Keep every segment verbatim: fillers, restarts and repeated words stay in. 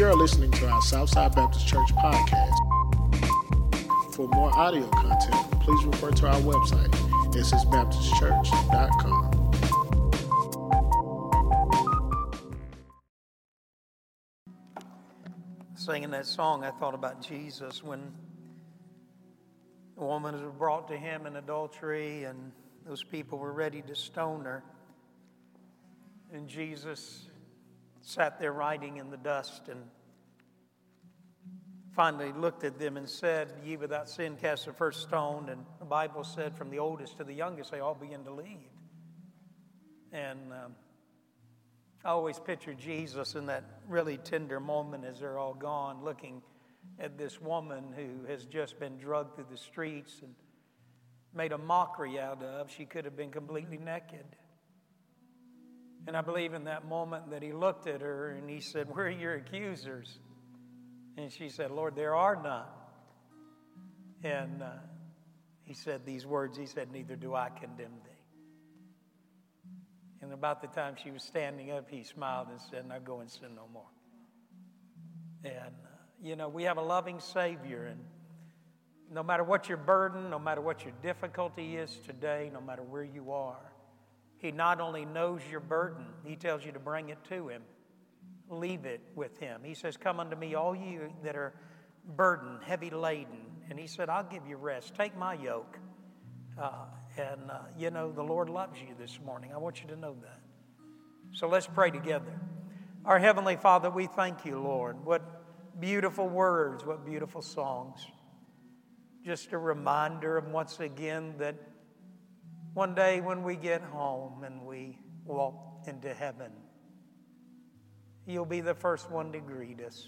You're listening to our Southside Baptist Church podcast. For more audio content, please refer to our website, s s baptist church dot com. Singing that song, I thought about Jesus when the woman was brought to him in adultery and those people were ready to stone her. And Jesus sat there writing in the dust and finally looked at them and said, "Ye without sin cast the first stone." And the Bible said from the oldest to the youngest, they all began to leave. And um, I always picture Jesus in that really tender moment as they're all gone, looking at this woman who has just been drugged through the streets and made a mockery out of. She could have been completely naked. And I believe in that moment that he looked at her and he said, "Where are your accusers?" And she said, "Lord, there are none." And uh, he said these words, he said, "Neither do I condemn thee." And about the time she was standing up, he smiled and said, "Now go and sin no more." And, uh, you know, we have a loving Savior. And no matter what your burden, no matter what your difficulty is today, no matter where you are, He not only knows your burden, He tells you to bring it to Him. Leave it with Him. He says, "Come unto me, all you that are burdened, heavy laden." And He said, "I'll give you rest. Take my yoke." Uh, And, uh, you know, the Lord loves you this morning. I want you to know that. So let's pray together. Our Heavenly Father, we thank you, Lord. What beautiful words, what beautiful songs. Just a reminder of once again that one day when we get home and we walk into heaven, you'll be the first one to greet us.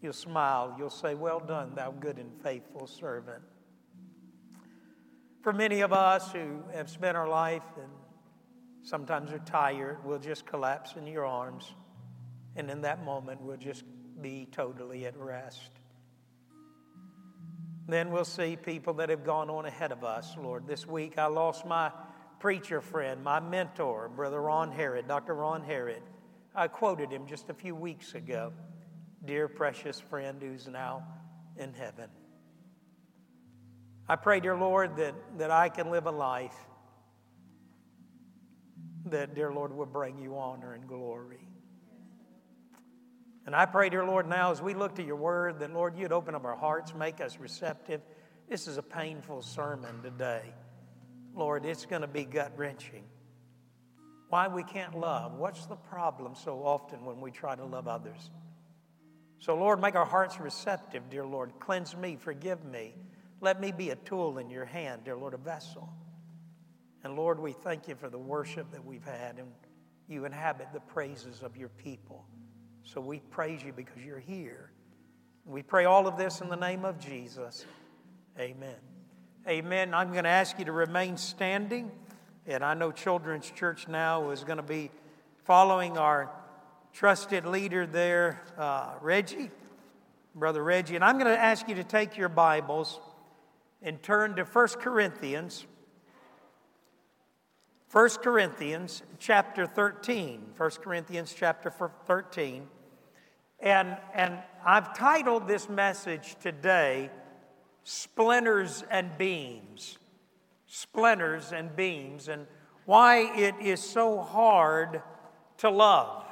You'll smile. You'll say, "Well done, thou good and faithful servant." For many of us who have spent our life and sometimes are tired, we'll just collapse in your arms. And in that moment, we'll just be totally at rest. Then we'll see people that have gone on ahead of us, Lord. This week, I lost my preacher friend, my mentor, Brother Ron Harrod, Doctor Ron Harrod. I quoted him just a few weeks ago. Dear, precious friend who's now in heaven. I pray, dear Lord, that, that I can live a life that, dear Lord, will bring you honor and glory. And I pray, dear Lord, now as we look to your word, that, Lord, you'd open up our hearts, make us receptive. This is a painful sermon today. Lord, it's going to be gut-wrenching. Why we can't love. What's the problem so often when we try to love others? So, Lord, make our hearts receptive, dear Lord. Cleanse me, forgive me. Let me be a tool in your hand, dear Lord, a vessel. And Lord, we thank you for the worship that we've had, and you inhabit the praises of your people. So we praise you because you're here. We pray all of this in the name of Jesus. Amen. Amen. I'm going to ask you to remain standing. And I know Children's Church now is going to be following our trusted leader there, uh, Reggie, Brother Reggie. And I'm going to ask you to take your Bibles and turn to First Corinthians, First Corinthians chapter thirteen, First Corinthians chapter thirteen. And, and I've titled this message today, Splinters and Beams, Splinters and Beams, and why it is so hard to love,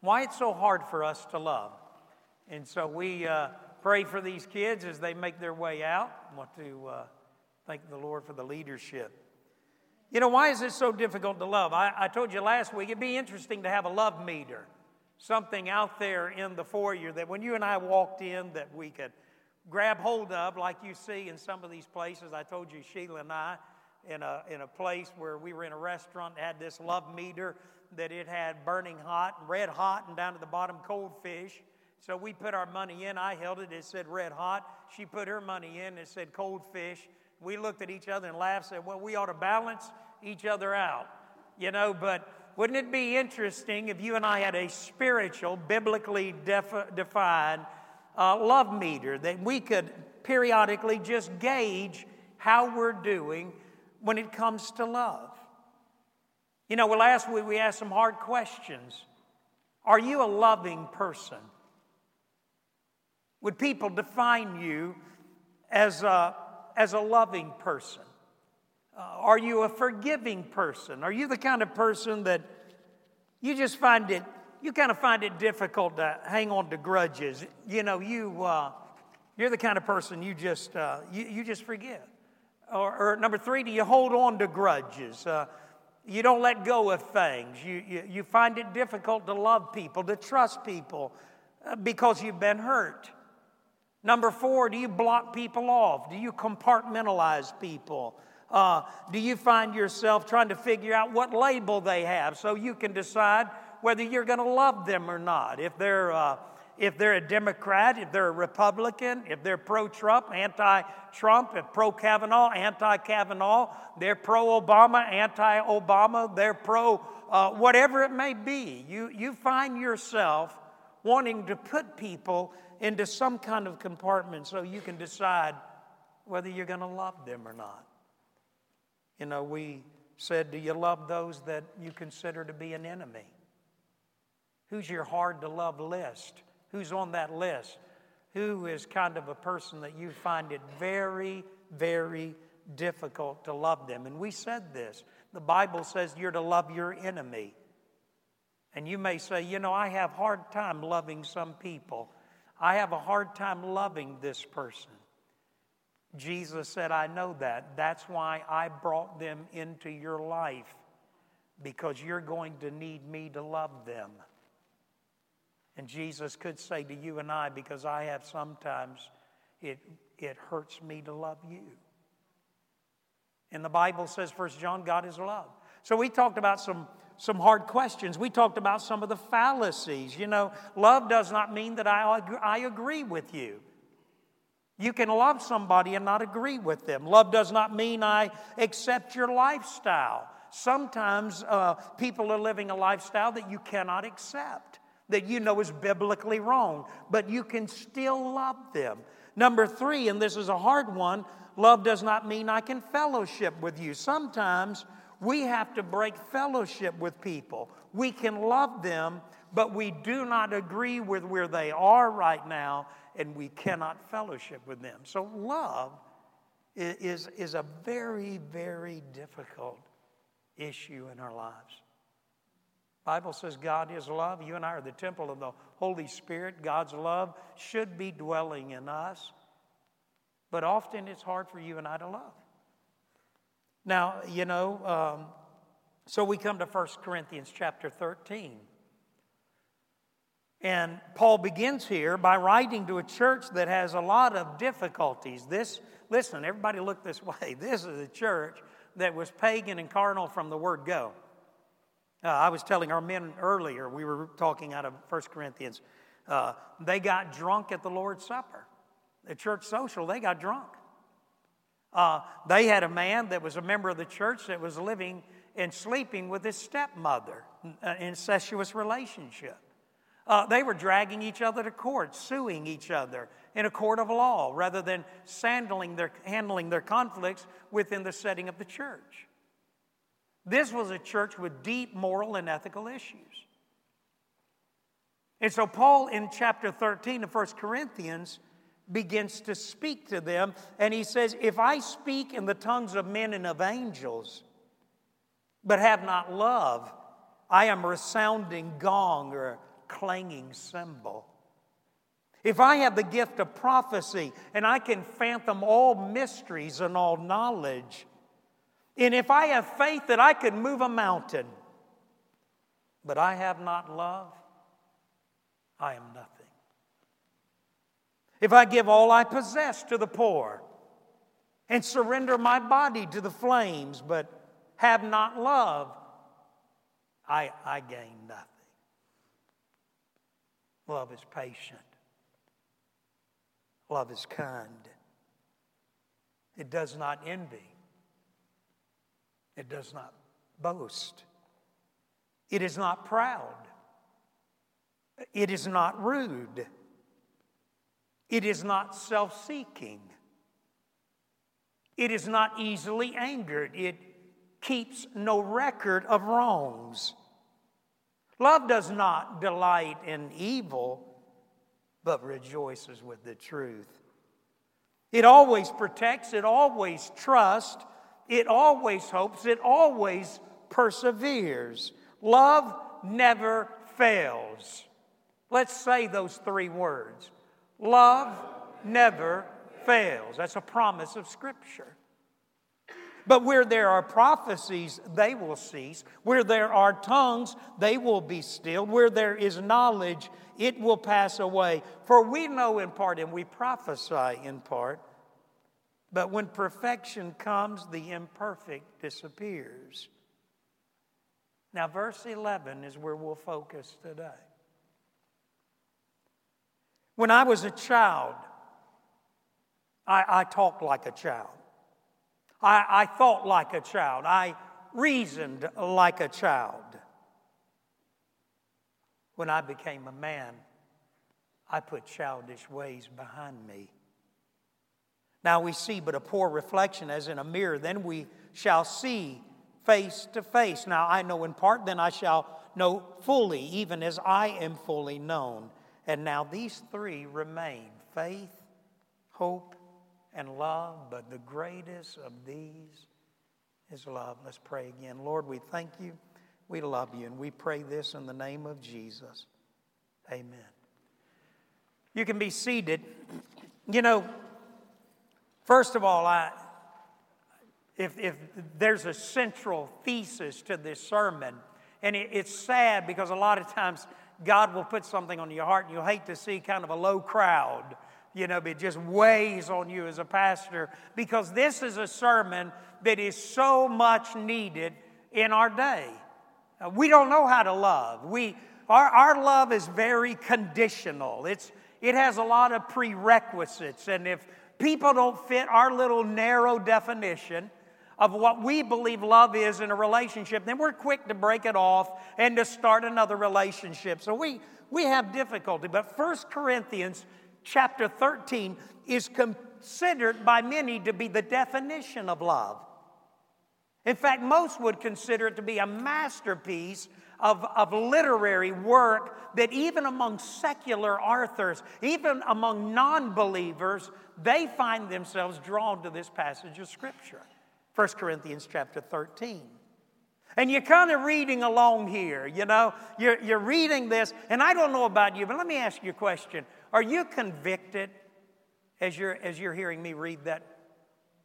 why it's so hard for us to love. And so we... Uh, Pray for these kids as they make their way out. I want to uh, thank the Lord for the leadership. You know, why is it so difficult to love? I, I told you last week, it'd be interesting to have a love meter, something out there in the foyer that when you and I walked in that we could grab hold of, like you see in some of these places. I told you, Sheila and I, in a, in a place where we were in a restaurant, had this love meter that it had burning hot, red hot, and down to the bottom, cold fish. So we put our money in. I held it. It said red hot. She put her money in. It said cold fish. We looked at each other and laughed, said, "Well, we ought to balance each other out." You know, but wouldn't it be interesting if you and I had a spiritual, biblically def- defined uh, love meter that we could periodically just gauge how we're doing when it comes to love? You know, well, last week we asked some hard questions. Are you a loving person? Would people define you as a, as a loving person? Uh, are you a forgiving person? Are you the kind of person that you just find it, you kind of find it difficult to hang on to grudges? You know, you, uh, you're the kind of person you just, uh, you, you just forgive. Or, or number three, do you hold on to grudges? Uh, you don't let go of things. You, you, you find it difficult to love people, to trust people uh, because you've been hurt. Number four, do you block people off? Do you compartmentalize people? Uh, do you find yourself trying to figure out what label they have so you can decide whether you're going to love them or not? If they're uh, if they're a Democrat, if they're a Republican, if they're pro-Trump, anti-Trump, if pro-Kavanaugh, anti-Kavanaugh, they're pro-Obama, anti-Obama, they're pro uh, whatever it may be. You you find yourself wanting to put people into some kind of compartment so you can decide whether you're going to love them or not. You know, we said, do you love those that you consider to be an enemy? Who's your hard-to-love list? Who's on that list? Who is kind of a person that you find it very, very difficult to love them? And we said this. The Bible says you're to love your enemy. And you may say, you know, I have a hard time loving some people. I have a hard time loving this person. Jesus said, I know that. That's why I brought them into your life, because you're going to need me to love them. And Jesus could say to you and I, because I have sometimes, it, it hurts me to love you. And the Bible says, First John, God is love. So we talked about some Some hard questions. We talked about some of the fallacies. You know, love does not mean that I, I agree with you. You can love somebody and not agree with them. Love does not mean I accept your lifestyle. Sometimes uh, people are living a lifestyle that you cannot accept, that you know is biblically wrong, but you can still love them. Number three, and this is a hard one, love does not mean I can fellowship with you. Sometimes we have to break fellowship with people. We can love them, but we do not agree with where they are right now, and we cannot fellowship with them. So love is, is a very, very difficult issue in our lives. The Bible says God is love. You and I are the temple of the Holy Spirit. God's love should be dwelling in us, but often it's hard for you and I to love. Now, you know, um, so we come to First Corinthians chapter thirteen. And Paul begins here by writing to a church that has a lot of difficulties. This, listen, everybody look this way. This is a church that was pagan and carnal from the word go. Uh, I was telling our men earlier, we were talking out of First Corinthians, uh, they got drunk at the Lord's Supper. The church social, they got drunk. Uh, they had a man that was a member of the church that was living and sleeping with his stepmother, an incestuous relationship. Uh, they were dragging each other to court, suing each other in a court of law, rather than handling their, handling their conflicts within the setting of the church. This was a church with deep moral and ethical issues. And so Paul, in chapter thirteen of First Corinthians, begins to speak to them, and he says, if I speak in the tongues of men and of angels, but have not love, I am a resounding gong or a clanging cymbal. If I have the gift of prophecy, and I can fathom all mysteries and all knowledge, and if I have faith that I could move a mountain, but I have not love, I am nothing. If I give all I possess to the poor and surrender my body to the flames, but have not love, I, I gain nothing. Love is patient. Love is kind. It does not envy. It does not boast. It is not proud. It is not rude. It is not self-seeking. It is not easily angered. It keeps no record of wrongs. Love does not delight in evil, but rejoices with the truth. It always protects, it always trusts, it always hopes, it always perseveres. Love never fails. Let's say those three words. Love never fails. That's a promise of Scripture. But where there are prophecies, they will cease. Where there are tongues, they will be stilled. Where there is knowledge, it will pass away. For we know in part and we prophesy in part. But when perfection comes, the imperfect disappears. Now, verse eleven is where we'll focus today. When I was a child, I, I talked like a child. I, I thought like a child. I reasoned like a child. When I became a man, I put childish ways behind me. Now we see but a poor reflection as in a mirror. Then we shall see face to face. Now I know in part, then I shall know fully, even as I am fully known. And now these three remain, faith, hope, and love, but the greatest of these is love. Let's pray again. Lord, we thank you, we love you, and we pray this in the name of Jesus. Amen. You can be seated. You know, first of all, I, if, if there's a central thesis to this sermon, and it, it's sad because a lot of times God will put something on your heart and you'll hate to see kind of a low crowd. You know, it just weighs on you as a pastor because this is a sermon that is so much needed in our day. We don't know how to love. We our our love is very conditional. It's it has a lot of prerequisites, and if people don't fit our little narrow definition of what we believe love is in a relationship, then we're quick to break it off and to start another relationship. So we, we have difficulty. But First Corinthians chapter thirteen is considered by many to be the definition of love. In fact, most would consider it to be a masterpiece of, of literary work that even among secular authors, even among non-believers, they find themselves drawn to this passage of Scripture. First Corinthians chapter thirteen. And you're kind of reading along here, you know. You're, you're reading this, and I don't know about you, but let me ask you a question. Are you convicted as you're, as you're hearing me read that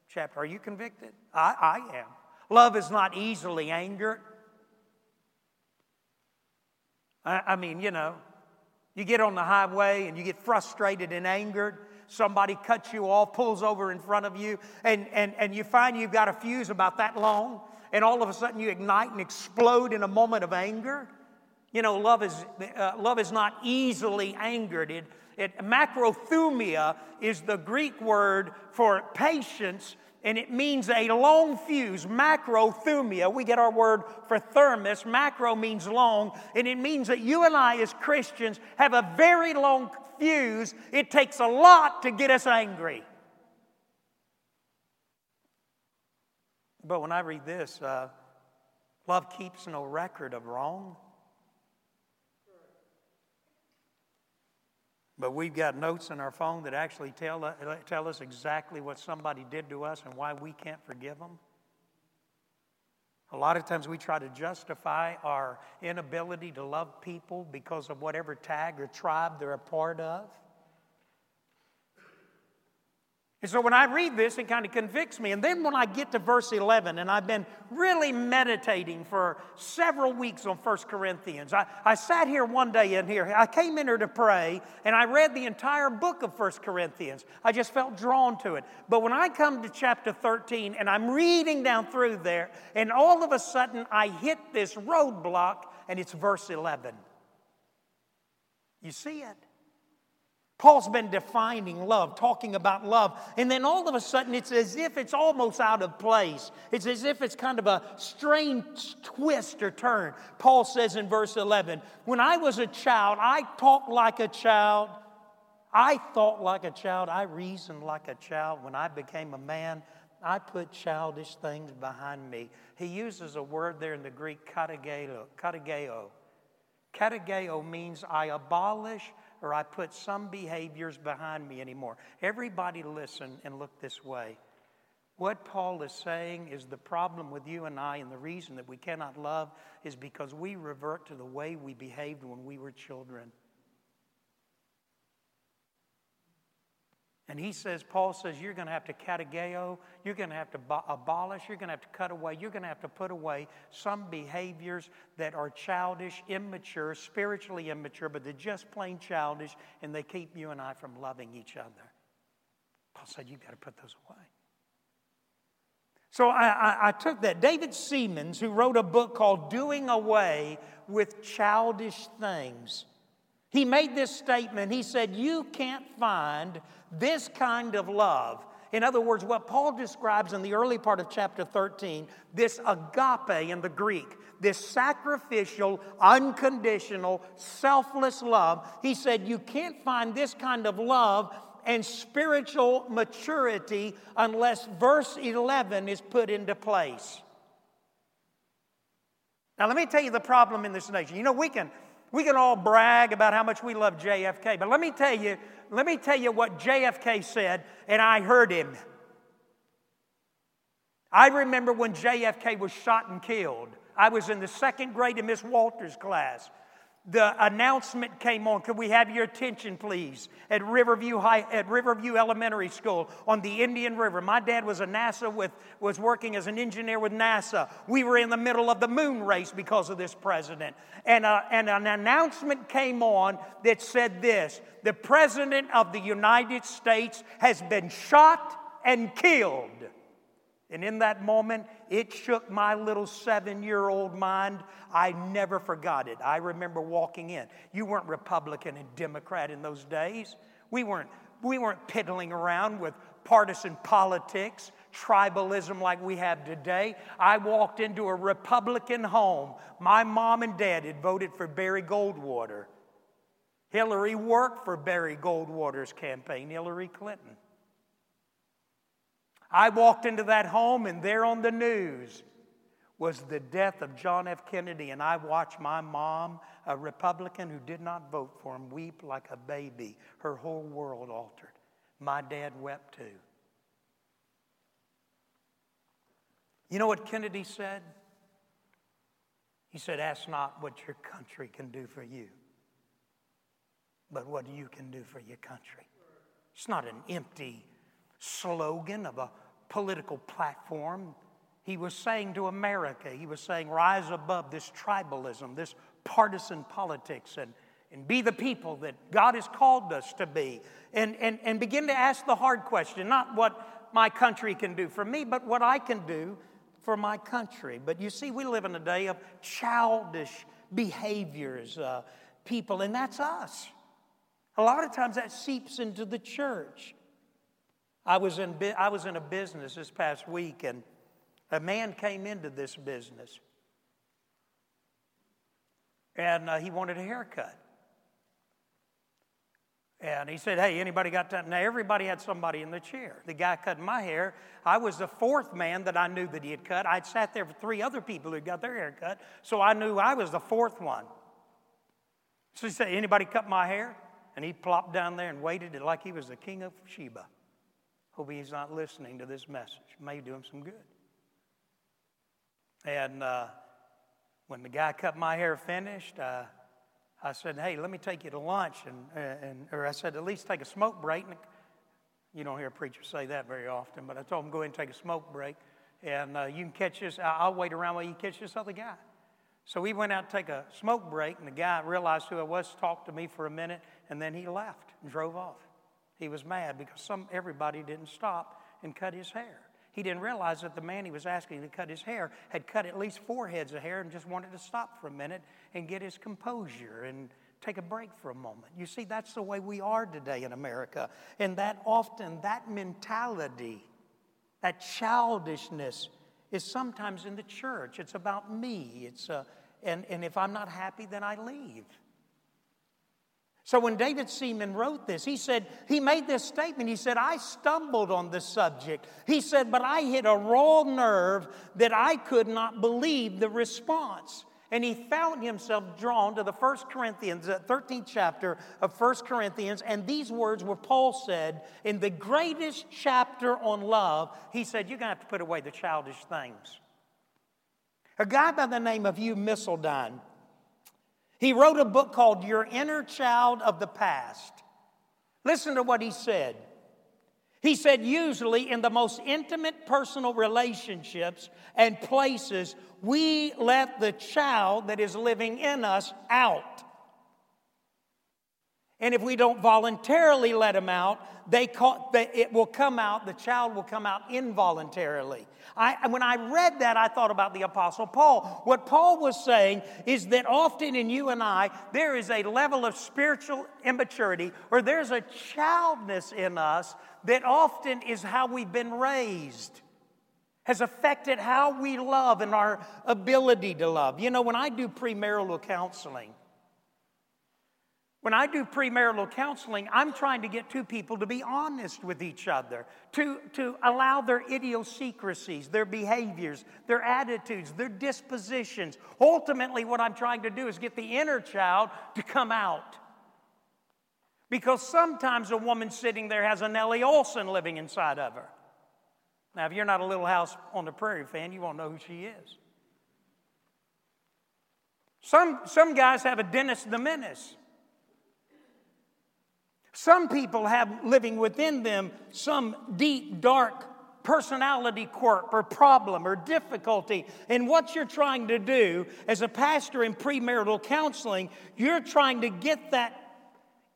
chapter? Are you convicted? I, I am. Love is not easily angered. I, I mean, you know, you get on the highway and you get frustrated and angered. Somebody cuts you off, pulls over in front of you, and, and, and you find you've got a fuse about that long, and all of a sudden you ignite and explode in a moment of anger. You know, love is uh, love is not easily angered. It, it, Macrothumia is the Greek word for patience, and it means a long fuse, macrothumia. We get our word for thermos. Macro means long, and it means that you and I as Christians have a very long fuse. It takes a lot to get us angry. But when I read this, uh, love keeps no record of wrong. But we've got notes in our phone that actually tell, uh, tell us exactly what somebody did to us and why we can't forgive them. A lot of times we try to justify our inability to love people because of whatever tag or tribe they're a part of. And so when I read this, it kind of convicts me. And then when I get to verse eleven, and I've been really meditating for several weeks on First Corinthians. I, I sat here one day in here. I came in here to pray, and I read the entire book of First Corinthians. I just felt drawn to it. But when I come to chapter thirteen, and I'm reading down through there, and all of a sudden I hit this roadblock, and it's verse eleven. You see it? Paul's been defining love, talking about love, and then all of a sudden it's as if it's almost out of place. It's as if it's kind of a strange twist or turn. Paul says in verse eleven, when I was a child, I talked like a child, I thought like a child, I reasoned like a child. When I became a man, I put childish things behind me. He uses a word there in the Greek, katageo, katageo. Katageo means I abolish or I put some behaviors behind me anymore. Everybody listen and look this way. What Paul is saying is the problem with you and I and the reason that we cannot love is because we revert to the way we behaved when we were children. And he says, Paul says, you're going to have to katageo, you're going to have to bo- abolish, you're going to have to cut away, you're going to have to put away some behaviors that are childish, immature, spiritually immature, but they're just plain childish, and they keep you and I from loving each other. Paul said, you've got to put those away. So I, I, I took that. David Siemens, who wrote a book called Doing Away with Childish Things, he made this statement. He said, you can't find this kind of love. In other words, what Paul describes in the early part of chapter thirteen, this agape in the Greek, this sacrificial, unconditional, selfless love. He said, you can't find this kind of love and spiritual maturity unless verse eleven is put into place. Now, let me tell you the problem in this nation. You know, we can... We can all brag about how much we love J F K, but let me tell you, let me tell you what J F K said, and I heard him. I remember when J F K was shot and killed. I was in the second grade in Miss Walters' class. The announcement came on, could we have your attention, please, at Riverview High, at Riverview Elementary School on the Indian River. My dad was a NASA with, was working as an engineer with NASA. We were in the middle of the moon race because of this president. And, uh, and an announcement came on that said this, the president of the United States has been shot and killed. And in that moment, it shook my little seven-year-old mind. I never forgot it. I remember walking in. You weren't Republican and Democrat in those days. We weren't, we weren't piddling around with partisan politics, tribalism like we have today. I walked into a Republican home. My mom and dad had voted for Barry Goldwater. Hillary worked for Barry Goldwater's campaign, Hillary Clinton. I walked into that home, and there on the news was the death of John F. Kennedy, and I watched my mom, a Republican who did not vote for him, weep like a baby. Her whole world altered. My dad wept too. You know what Kennedy said? He said, ask not what your country can do for you, but what you can do for your country. It's not an empty slogan of a political platform. He was saying to America, he was saying, rise above this tribalism, this partisan politics, and, and be the people that God has called us to be. And, and, and begin to ask the hard question, not what my country can do for me, but what I can do for my country. But you see, we live in a day of childish behaviors, uh, people, and that's us. A lot of times that seeps into the church. I was in I was in a business this past week, and a man came into this business, and uh, he wanted a haircut. And he said, hey, anybody got time? Now, everybody had somebody in the chair. The guy cutting my hair, I was the fourth man that I knew that he had cut. I'd sat there for three other people who got their hair cut, so I knew I was the fourth one. So he said, anybody cut my hair? And he plopped down there and waited like he was the king of Sheba. Hope he's not listening to this message. May do him some good. And uh, when the guy cut my hair finished, uh, I said, hey, let me take you to lunch. And, and or I said, at least take a smoke break. And you don't hear a preacher say that very often, but I told him, go ahead and take a smoke break. And uh, you can catch this. I'll wait around while you catch this other guy. So we went out to take a smoke break, and the guy realized who I was, talked to me for a minute, and then he left and drove off. He was mad because some everybody didn't stop and cut his hair. He didn't realize that the man he was asking to cut his hair had cut at least four heads of hair and just wanted to stop for a minute and get his composure and take a break for a moment. You see, that's the way we are today in America. And that often, that mentality, that childishness is sometimes in the church. It's about me. It's uh, and, and if I'm not happy, then I leave. So when David Siemens wrote this, he said, he made this statement. He said, I stumbled on this subject. He said, but I hit a raw nerve that I could not believe the response. and he found himself drawn to the First Corinthians, the thirteenth chapter of First Corinthians, and these words were Paul said in the greatest chapter on love. He said, you're going to have to put away the childish things. A guy by the name of Hugh Misseldine, he wrote a book called Your Inner Child of the Past. Listen to what he said. He said, usually in the most intimate personal relationships and places, we let the child that is living in us out. And if we don't voluntarily let him out, they call, they, it will come out, the child will come out involuntarily. I, when I read that, I thought about the Apostle Paul. What Paul was saying is that often in you and I, there is a level of spiritual immaturity, or there's a childness in us that often is how we've been raised, has affected how we love and our ability to love. You know, when I do premarital counseling, When I do premarital counseling, I'm trying to get two people to be honest with each other, to, to allow their idiosyncrasies, their behaviors, their attitudes, their dispositions. Ultimately, what I'm trying to do is get the inner child to come out. Because sometimes a woman sitting there has a Nellie Olson living inside of her. Now, if you're not a Little House on the Prairie fan, you won't know who she is. Some, some guys have a Dennis the Menace. Some people have living within them some deep, dark personality quirk or problem or difficulty. And what you're trying to do as a pastor in premarital counseling, you're trying to get that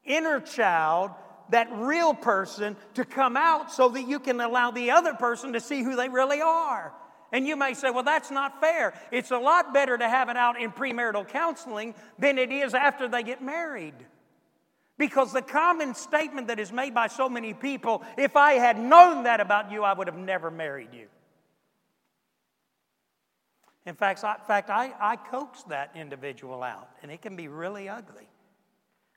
inner child, that real person, to come out so that you can allow the other person to see who they really are. And you may say, well, that's not fair. It's a lot better to have it out in premarital counseling than it is after they get married. Because the common statement that is made by so many people, if I had known that about you, I would have never married you. In fact, I, in fact, I, I coaxed that individual out, and it can be really ugly.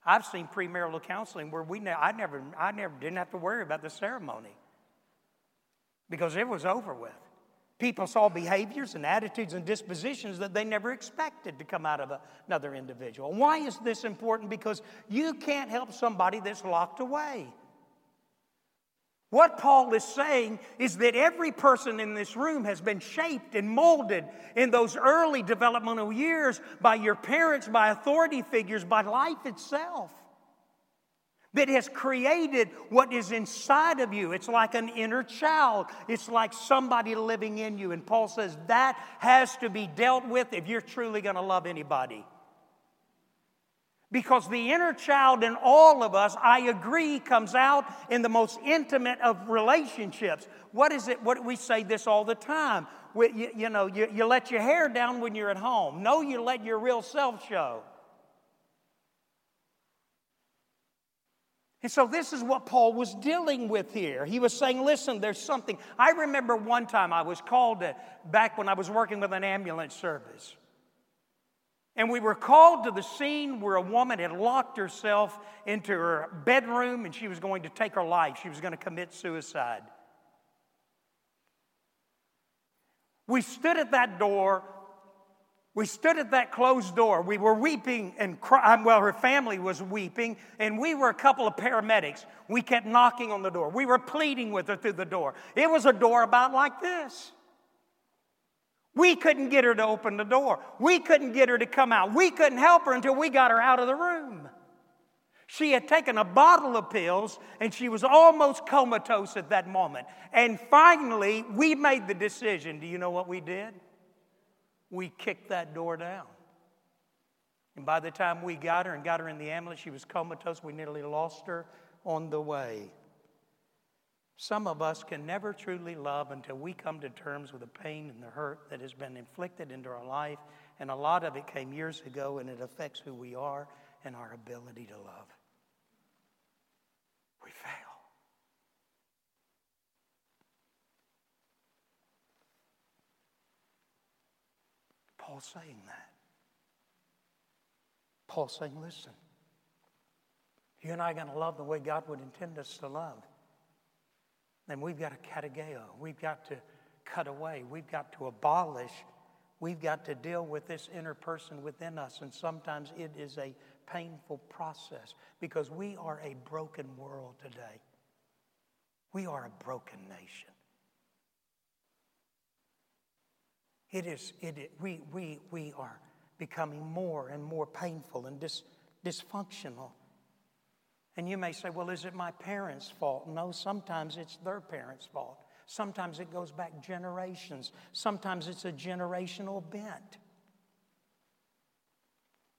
I've seen premarital counseling where we ne- I never I never didn't have to worry about the ceremony because it was over with. People saw behaviors and attitudes and dispositions that they never expected to come out of another individual. Why is this important? Because you can't help somebody that's locked away. What Paul is saying is that every person in this room has been shaped and molded in those early developmental years by your parents, by authority figures, by life itself. That has created what is inside of you. It's like an inner child. It's like somebody living in you. And Paul says that has to be dealt with if you're truly going to love anybody. Because the inner child in all of us, I agree, comes out in the most intimate of relationships. What is it? What we say this all the time. We, you, you know, you, you let your hair down when you're at home. No, you let your real self show. And so this is what Paul was dealing with here. He was saying, listen, there's something. I remember one time I was called to, back when I was working with an ambulance service. And we were called to the scene where a woman had locked herself into her bedroom and she was going to take her life. She was going to commit suicide. We stood at that door. We stood at that closed door. We were weeping and crying. Well, her family was weeping, and we were a couple of paramedics. We kept knocking on the door. We were pleading with her through the door. It was a door about like this. We couldn't get her to open the door. We couldn't get her to come out. We couldn't help her until we got her out of the room. She had taken a bottle of pills, and she was almost comatose at that moment. And finally, we made the decision. Do you know what we did? We kicked that door down. And by the time we got her and got her in the ambulance, she was comatose. We nearly lost her on the way. Some of us can never truly love until we come to terms with the pain and the hurt that has been inflicted into our life. And a lot of it came years ago, and it affects who we are and our ability to love. We fail. Paul's saying that. Paul's saying, listen, you and I are going to love the way God would intend us to love. Then we've got to katageo. We've got to cut away. We've got to abolish We've got to deal with this inner person within us, and sometimes it is a painful process because we are a broken world today. We are a broken nation. It is. It, it we we we are becoming more and more painful and dis, dysfunctional. And you may say, well, is it my parents' fault? No, sometimes it's their parents' fault. Sometimes it goes back generations. Sometimes it's a generational bent.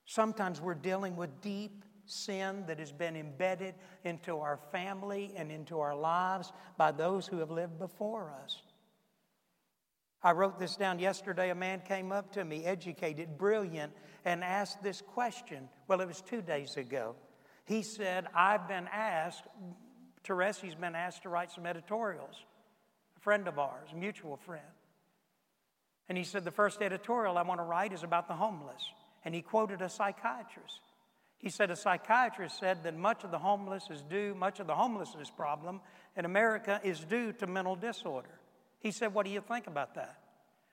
Sometimes we're dealing with deep sin that has been embedded into our family and into our lives by those who have lived before us. I wrote this down yesterday. A man came up to me, educated, brilliant, and asked this question. Well, it was two days ago. He said, I've been asked, Teresa's been asked to write some editorials. A friend of ours, a mutual friend. And he said, the first editorial I want to write is about the homeless. And he quoted a psychiatrist. He said, a psychiatrist said that much of the homeless is due, much of the homelessness problem in America is due to mental disorder. He said, what do you think about that?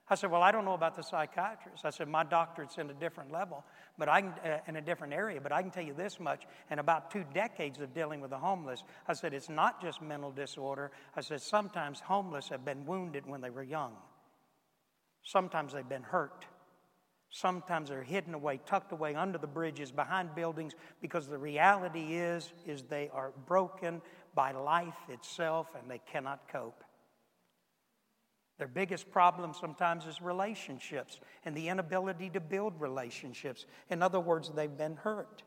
I said, well, I don't know about the psychiatrist. I said, my doctorate's in a different level, but I can, uh, in a different area, but I can tell you this much. In about two decades of dealing with the homeless, I said, it's not just mental disorder. I said, sometimes homeless have been wounded when they were young. Sometimes they've been hurt. Sometimes they're hidden away, tucked away under the bridges, behind buildings, because the reality is, is they are broken by life itself and they cannot cope. Their biggest problem sometimes is relationships and the inability to build relationships. In other words, they've been hurt.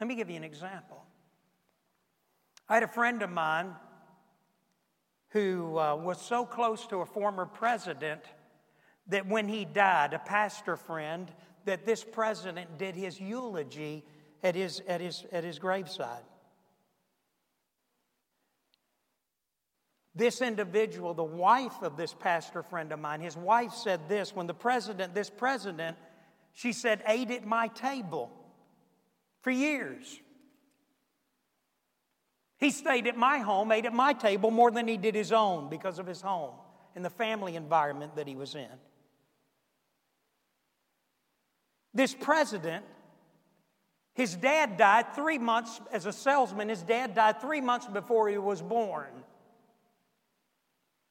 Let me give you an example. I had a friend of mine who uh, was so close to a former president that when he died, a pastor friend, that this president did his eulogy at his, at his, at his graveside. This individual, the wife of this pastor friend of mine, his wife said this, when the president, this president, she said, ate at my table for years. He stayed at my home, ate at my table more than he did his own because of his home and the family environment that he was in. This president, his dad died three months as a salesman. His dad died three months before he was born.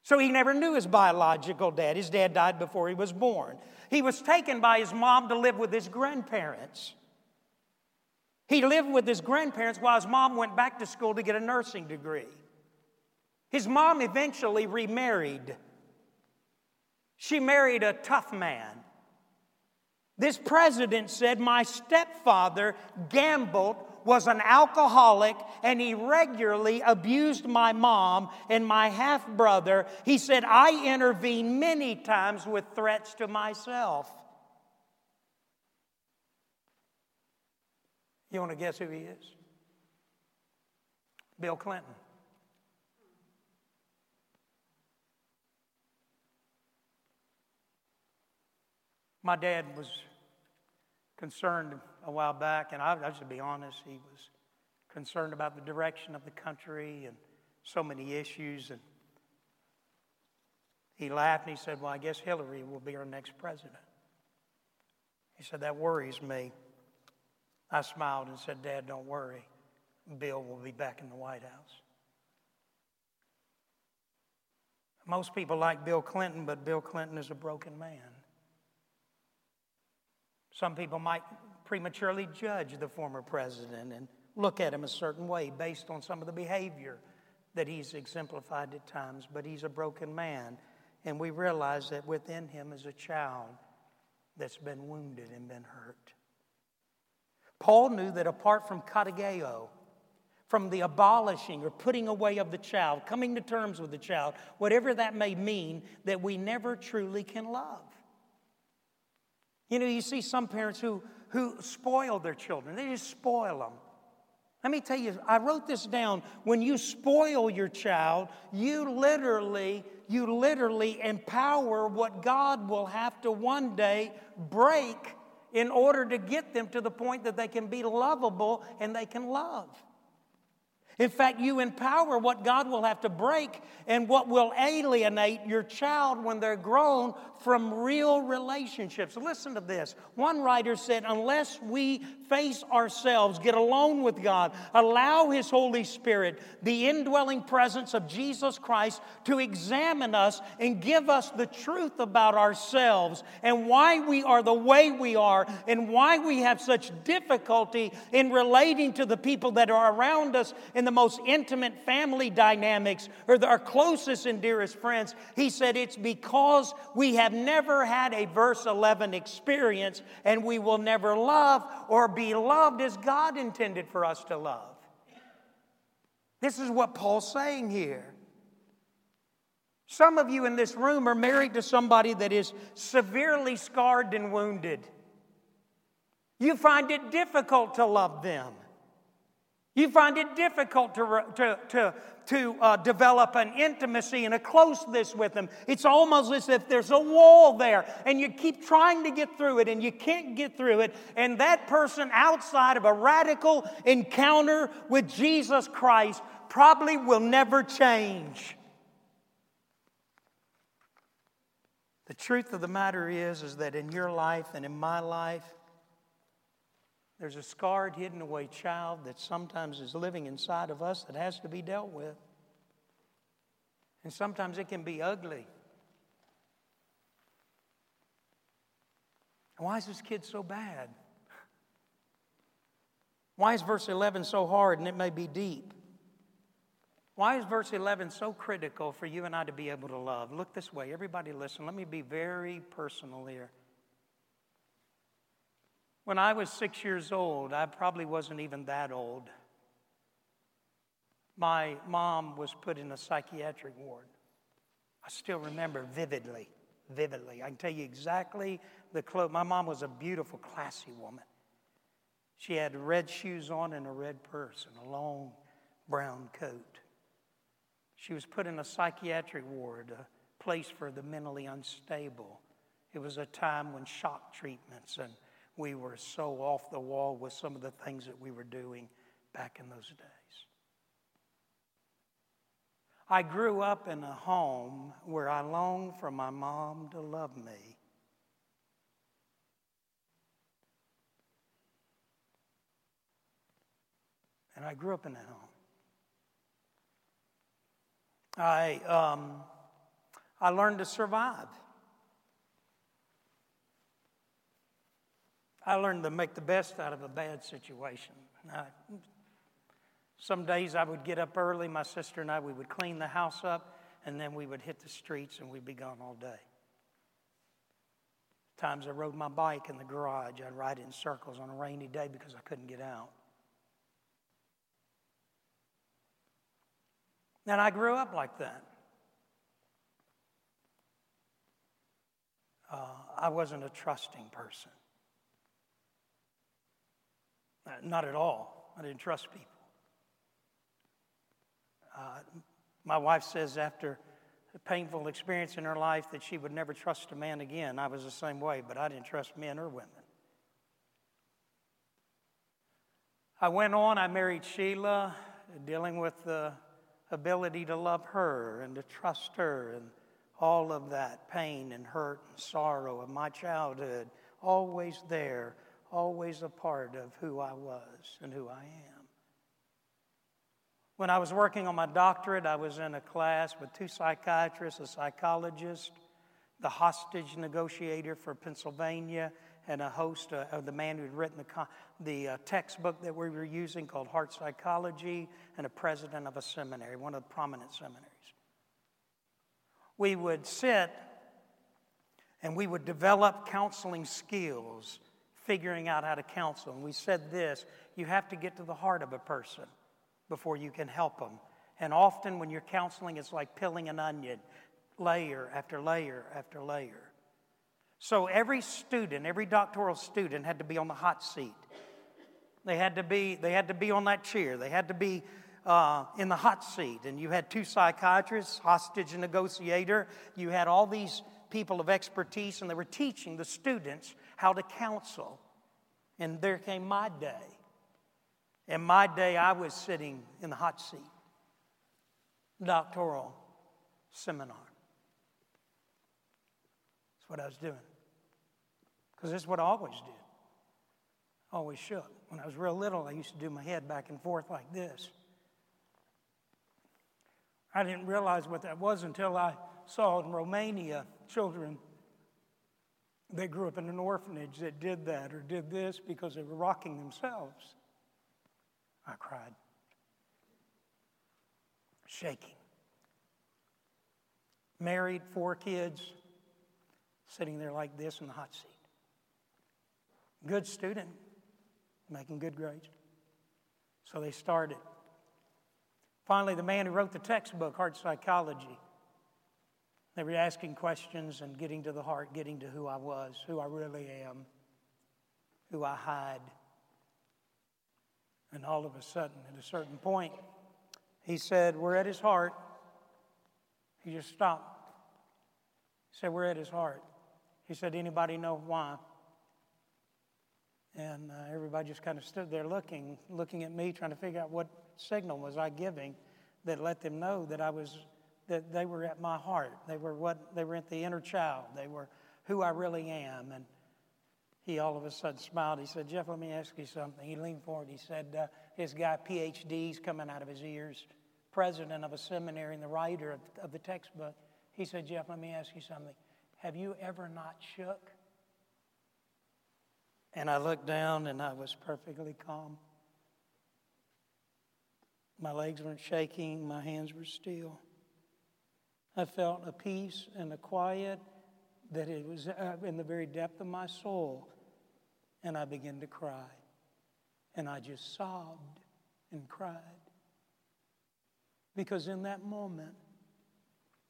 So he never knew his biological dad. His dad died before he was born. He was taken by his mom to live with his grandparents. He lived with his grandparents while his mom went back to school to get a nursing degree. His mom eventually remarried. She married a tough man. This president said, my stepfather gambled, was an alcoholic, and he regularly abused my mom and my half-brother. He said, I intervened many times with threats to myself. You want to guess who he is? Bill Clinton. My dad was concerned a while back, and I, I should be honest, he was concerned about the direction of the country and so many issues. And he laughed and he said, well, I guess Hillary will be our next president. He said, that worries me. I smiled and said, Dad, don't worry. Bill will be back in the White House. Most people like Bill Clinton, but Bill Clinton is a broken man. Some people might prematurely judge the former president and look at him a certain way based on some of the behavior that he's exemplified at times, but he's a broken man. And we realize that within him is a child that's been wounded and been hurt. Paul knew that apart from katageo, from the abolishing or putting away of the child, coming to terms with the child, whatever that may mean, that we never truly can love. You know, you see some parents who, who spoil their children. They just spoil them. Let me tell you, I wrote this down. When you spoil your child, you literally, you literally empower what God will have to one day break in order to get them to the point that they can be lovable and they can love. In fact, you empower what God will have to break and what will alienate your child when they're grown from real relationships. Listen to this. One writer said, unless we face ourselves, get alone with God, allow His Holy Spirit, the indwelling presence of Jesus Christ, to examine us and give us the truth about ourselves and why we are the way we are and why we have such difficulty in relating to the people that are around us in the most intimate family dynamics or our closest and dearest friends. He said it's because we have never had a verse eleven experience, and we will never love or be loved as God intended for us to love. This is what Paul's saying here. Some of you in this room are married to somebody that is severely scarred and wounded. You find it difficult to love them. You find it difficult to, to, to, to uh, develop an intimacy and a closeness with them. It's almost as if there's a wall there, and you keep trying to get through it, and you can't get through it. And that person outside of a radical encounter with Jesus Christ probably will never change. The truth of the matter is, is that in your life and in my life, there's a scarred, hidden away child that sometimes is living inside of us that has to be dealt with. And sometimes it can be ugly. Why is this kid so bad? Why is verse eleven so hard and it may be deep? Why is verse eleven so critical for you and I to be able to love? Look this way. Everybody listen. Let me be very personal here. When I was six years old, I probably wasn't even that old. My mom was put in a psychiatric ward. I still remember vividly, vividly. I can tell you exactly the clothes. My mom was a beautiful, classy woman. She had red shoes on and a red purse and a long brown coat. She was put in a psychiatric ward, a place for the mentally unstable. It was a time when shock treatments and we were so off the wall with some of the things that we were doing back in those days. I grew up in a home where I longed for my mom to love me. And I grew up in that home. I, um, I learned to survive. I learned to make the best out of a bad situation. I, some days I would get up early, my sister and I, we would clean the house up, and then we would hit the streets and we'd be gone all day. Times I rode my bike in the garage. I'd ride it in circles on a rainy day because I couldn't get out. And I grew up like that. Uh, I wasn't a trusting person. Not at all. I didn't trust people. Uh, my wife says after a painful experience in her life that she would never trust a man again. I was the same way, but I didn't trust men or women. I went on. I married Sheila, dealing with the ability to love her and to trust her and all of that pain and hurt and sorrow of my childhood, always there. Always a part of who I was and who I am. When I was working on my doctorate, I was in a class with two psychiatrists, a psychologist, the hostage negotiator for Pennsylvania, and a host uh, of the man who had written the, con- the uh, textbook that we were using called Heart Psychology, and a president of a seminary, one of the prominent seminaries. We would sit and we would develop counseling skills, figuring out how to counsel. And we said this, you have to get to the heart of a person before you can help them. And often when you're counseling, it's like peeling an onion, layer after layer after layer. So every student, every doctoral student had to be on the hot seat. They had to be, they had to be on that chair. They had to be uh, in the hot seat. And you had two psychiatrists, hostage negotiator. You had all these people of expertise, and they were teaching the students how to counsel. And there came my day. In my day, I was sitting in the hot seat, doctoral seminar. That's what I was doing. Because this is what I always did. Always shook. When I was real little, I used to do my head back and forth like this. I didn't realize what that was until I saw in Romania children that grew up in an orphanage that did that or did this because they were rocking themselves. I cried, shaking. Married, four kids, sitting there like this in the hot seat. Good student, making good grades. So they started. Finally, the man who wrote the textbook, Heart Psychology, they were asking questions and getting to the heart, getting to who I was, who I really am, who I hide. And all of a sudden, at a certain point, he said, we're at his heart. He just stopped. He said, we're at his heart. He said, anybody know why? And uh, everybody just kind of stood there looking, looking at me, trying to figure out what signal was I giving that let them know that I was, that they were at my heart. They were what they were at the inner child. They were who I really am. And he all of a sudden smiled. He said, Jeff, let me ask you something. He leaned forward. He said, uh, this guy, P H D's coming out of his ears, president of a seminary and the writer of, of the textbook. He said, Jeff, let me ask you something. Have you ever not shook? And I looked down, and I was perfectly calm. My legs weren't shaking. My hands were still. I felt a peace and a quiet that it was in the very depth of my soul. And I began to cry. And I just sobbed and cried. Because in that moment,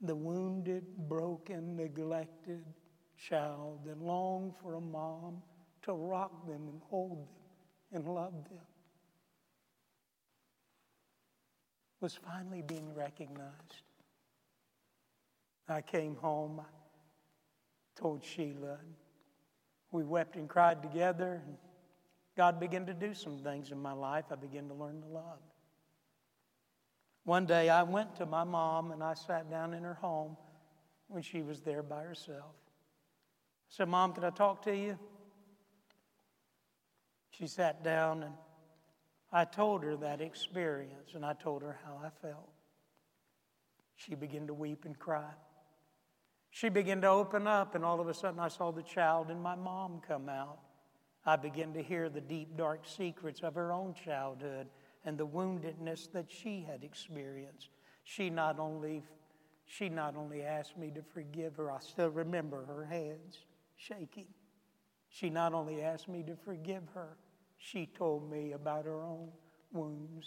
the wounded, broken, neglected child that longed for a mom to rock them and hold them and love them was finally being recognized. I came home, I told Sheila, and we wept and cried together, and God began to do some things in my life. I began to learn to love. One day I went to my mom and I sat down in her home when she was there by herself. I said, Mom, can I talk to you? She sat down, and I told her that experience, and I told her how I felt. She began to weep and cry. She began to open up, and all of a sudden I saw the child in my mom come out. I began to hear the deep, dark secrets of her own childhood and the woundedness that she had experienced. She not only, she not only asked me to forgive her, I still remember her hands shaking. She not only asked me to forgive her, she told me about her own wounds.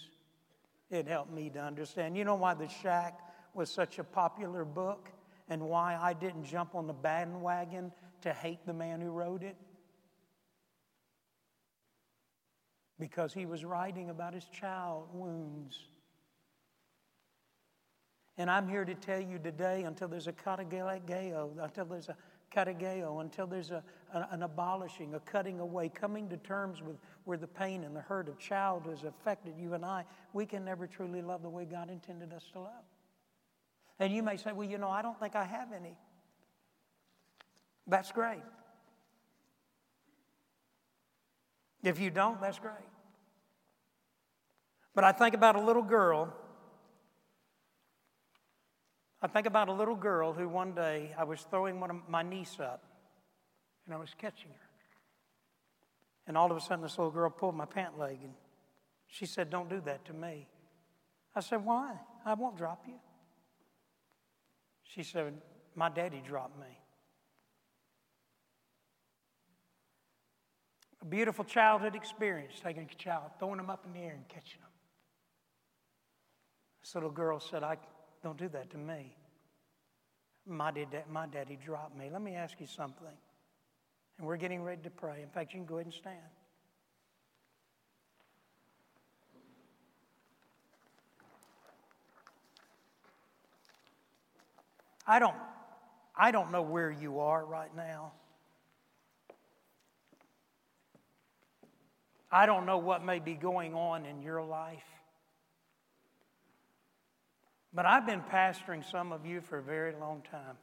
It helped me to understand. You know why The Shack was such a popular book and why I didn't jump on the bandwagon to hate the man who wrote it? Because he was writing about his child wounds. And I'm here to tell you today, until there's a katageo, until there's a katageo, until there's a, an abolishing, a cutting away, coming to terms with where the pain and the hurt of childhood has affected you and I, we can never truly love the way God intended us to love. And you may say, well, you know, I don't think I have any. That's great. If you don't, that's great. But I think about a little girl. I think about a little girl who one day I was throwing one of my niece up and I was catching her. And all of a sudden this little girl pulled my pant leg and she said, don't do that to me. I said, why? I won't drop you. She said, my daddy dropped me. A beautiful childhood experience, taking a child, throwing them up in the air and catching them. This little girl said, I don't do that to me. My, dad, my daddy dropped me. Let me ask you something. And we're getting ready to pray. In fact, you can go ahead and stand. I don't, I don't know where you are right now. I don't know what may be going on in your life. But I've been pastoring some of you for a very long time.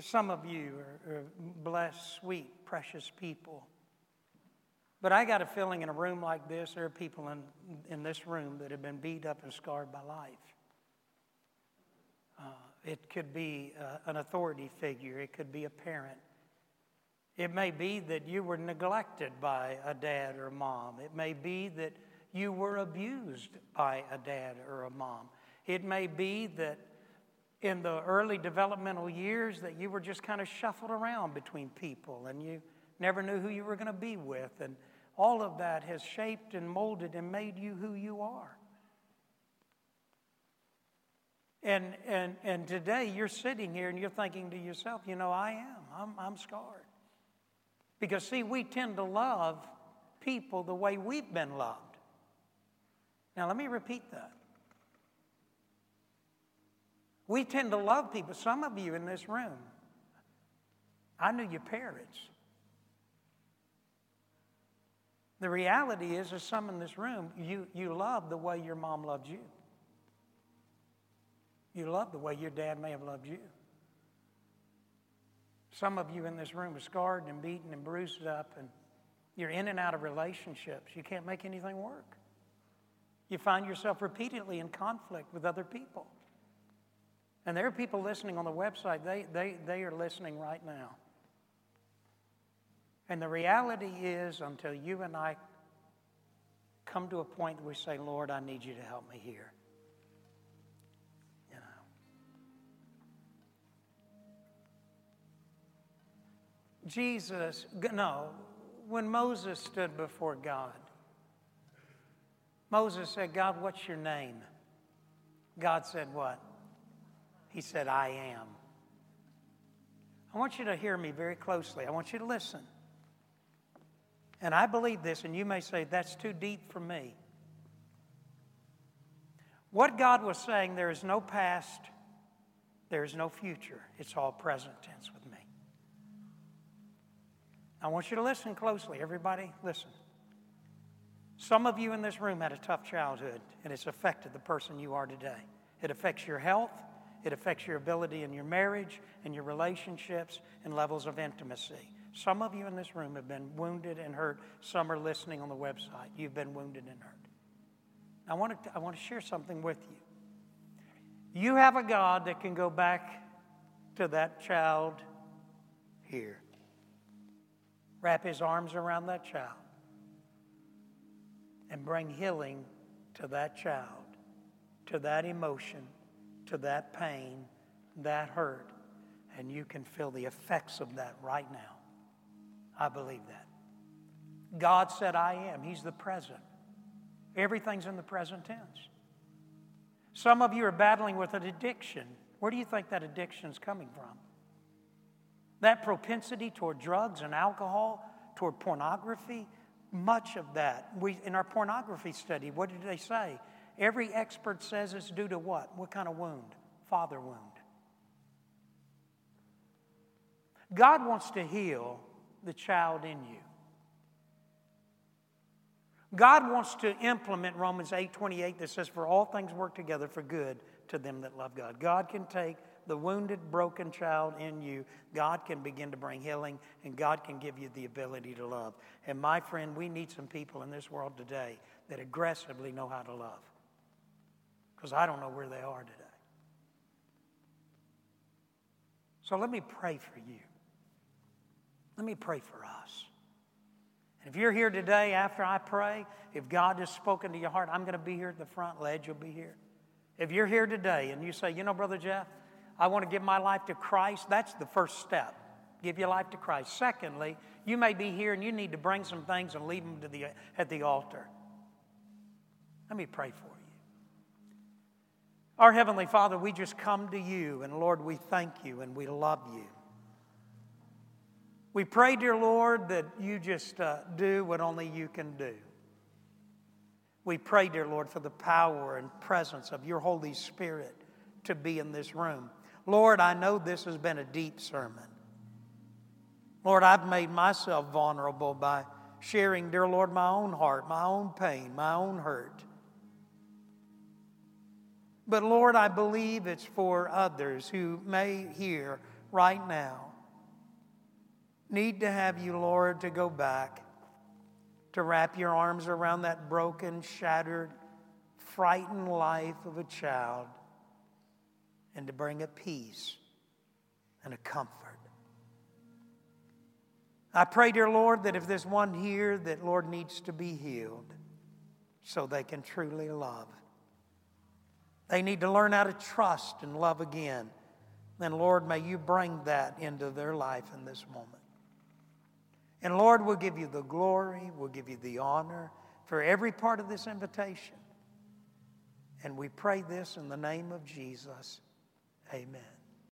Some of you are, are blessed, sweet, precious people. But I got a feeling in a room like this, there are people in, in this room that have been beat up and scarred by life. Uh, it could be uh, an authority figure. It could be a parent. It may be that you were neglected by a dad or a mom. It may be that you were abused by a dad or a mom. It may be that in the early developmental years that you were just kind of shuffled around between people and you never knew who you were going to be with. And all of that has shaped and molded and made you who you are. And and and today you're sitting here and you're thinking to yourself, you know, I am. I'm, I'm scarred. Because, see, we tend to love people the way we've been loved. Now, let me repeat that. We tend to love people. Some of you in this room, I knew your parents. The reality is, there's some in this room, you, you love the way your mom loved you. You love the way your dad may have loved you. Some of you in this room are scarred and beaten and bruised up, and you're in and out of relationships. You can't make anything work. You find yourself repeatedly in conflict with other people. And there are people listening on the website. They, they, they are listening right now. And the reality is, until you and I come to a point that we say, Lord, I need you to help me here. You know. Jesus, no, when Moses stood before God, Moses said, God, what's your name? God said what? He said, I am. I want you to hear me very closely. I want you to listen. And I believe this, and you may say, that's too deep for me. What God was saying, there is no past, there is no future. It's all present tense with me. I want you to listen closely. Everybody, listen. Some of you in this room had a tough childhood, and it's affected the person you are today. It affects your health. It affects your ability in your marriage and your relationships and levels of intimacy. Some of you in this room have been wounded and hurt. Some are listening on the website. You've been wounded and hurt. I want to, I want to share something with you. You have a God that can go back to that child here. Wrap his arms around that child and bring healing to that child, to that emotion, to that pain, that hurt, and you can feel the effects of that right now. I believe that. God said, I am. He's the present. Everything's in the present tense. Some of you are battling with an addiction. Where do you think that addiction's coming from? That propensity toward drugs and alcohol, toward pornography, much of that. We, in our pornography study, what did they say? Every expert says it's due to what? What kind of wound? Father wound. God wants to heal the child in you. God wants to implement Romans eight twenty-eight that says, for all things work together for good to them that love God. God can take the wounded, broken child in you. God can begin to bring healing, and God can give you the ability to love. And my friend, we need some people in this world today that aggressively know how to love, because I don't know where they are today. So let me pray for you. Let me pray for us. And if you're here today after I pray, if God has spoken to your heart, I'm going to be here at the front. Ledge will be here. If you're here today and you say, you know, Brother Jeff, I want to give my life to Christ, that's the first step. Give your life to Christ. Secondly, you may be here and you need to bring some things and leave them to the, at the altar. Let me pray for you. Our Heavenly Father, we just come to you, and Lord, we thank you and we love you. We pray, dear Lord, that you just uh, do what only you can do. We pray, dear Lord, for the power and presence of your Holy Spirit to be in this room. Lord, I know this has been a deep sermon. Lord, I've made myself vulnerable by sharing, dear Lord, my own heart, my own pain, my own hurt. But Lord, I believe it's for others who may hear right now need to have you, Lord, to go back, to wrap your arms around that broken, shattered, frightened life of a child and to bring a peace and a comfort. I pray, dear Lord, that if there's one here that, Lord, needs to be healed so they can truly love, they need to learn how to trust and love again, then, Lord, may you bring that into their life in this moment. And, Lord, we'll give you the glory, we'll give you the honor for every part of this invitation. And we pray this in the name of Jesus. Amen.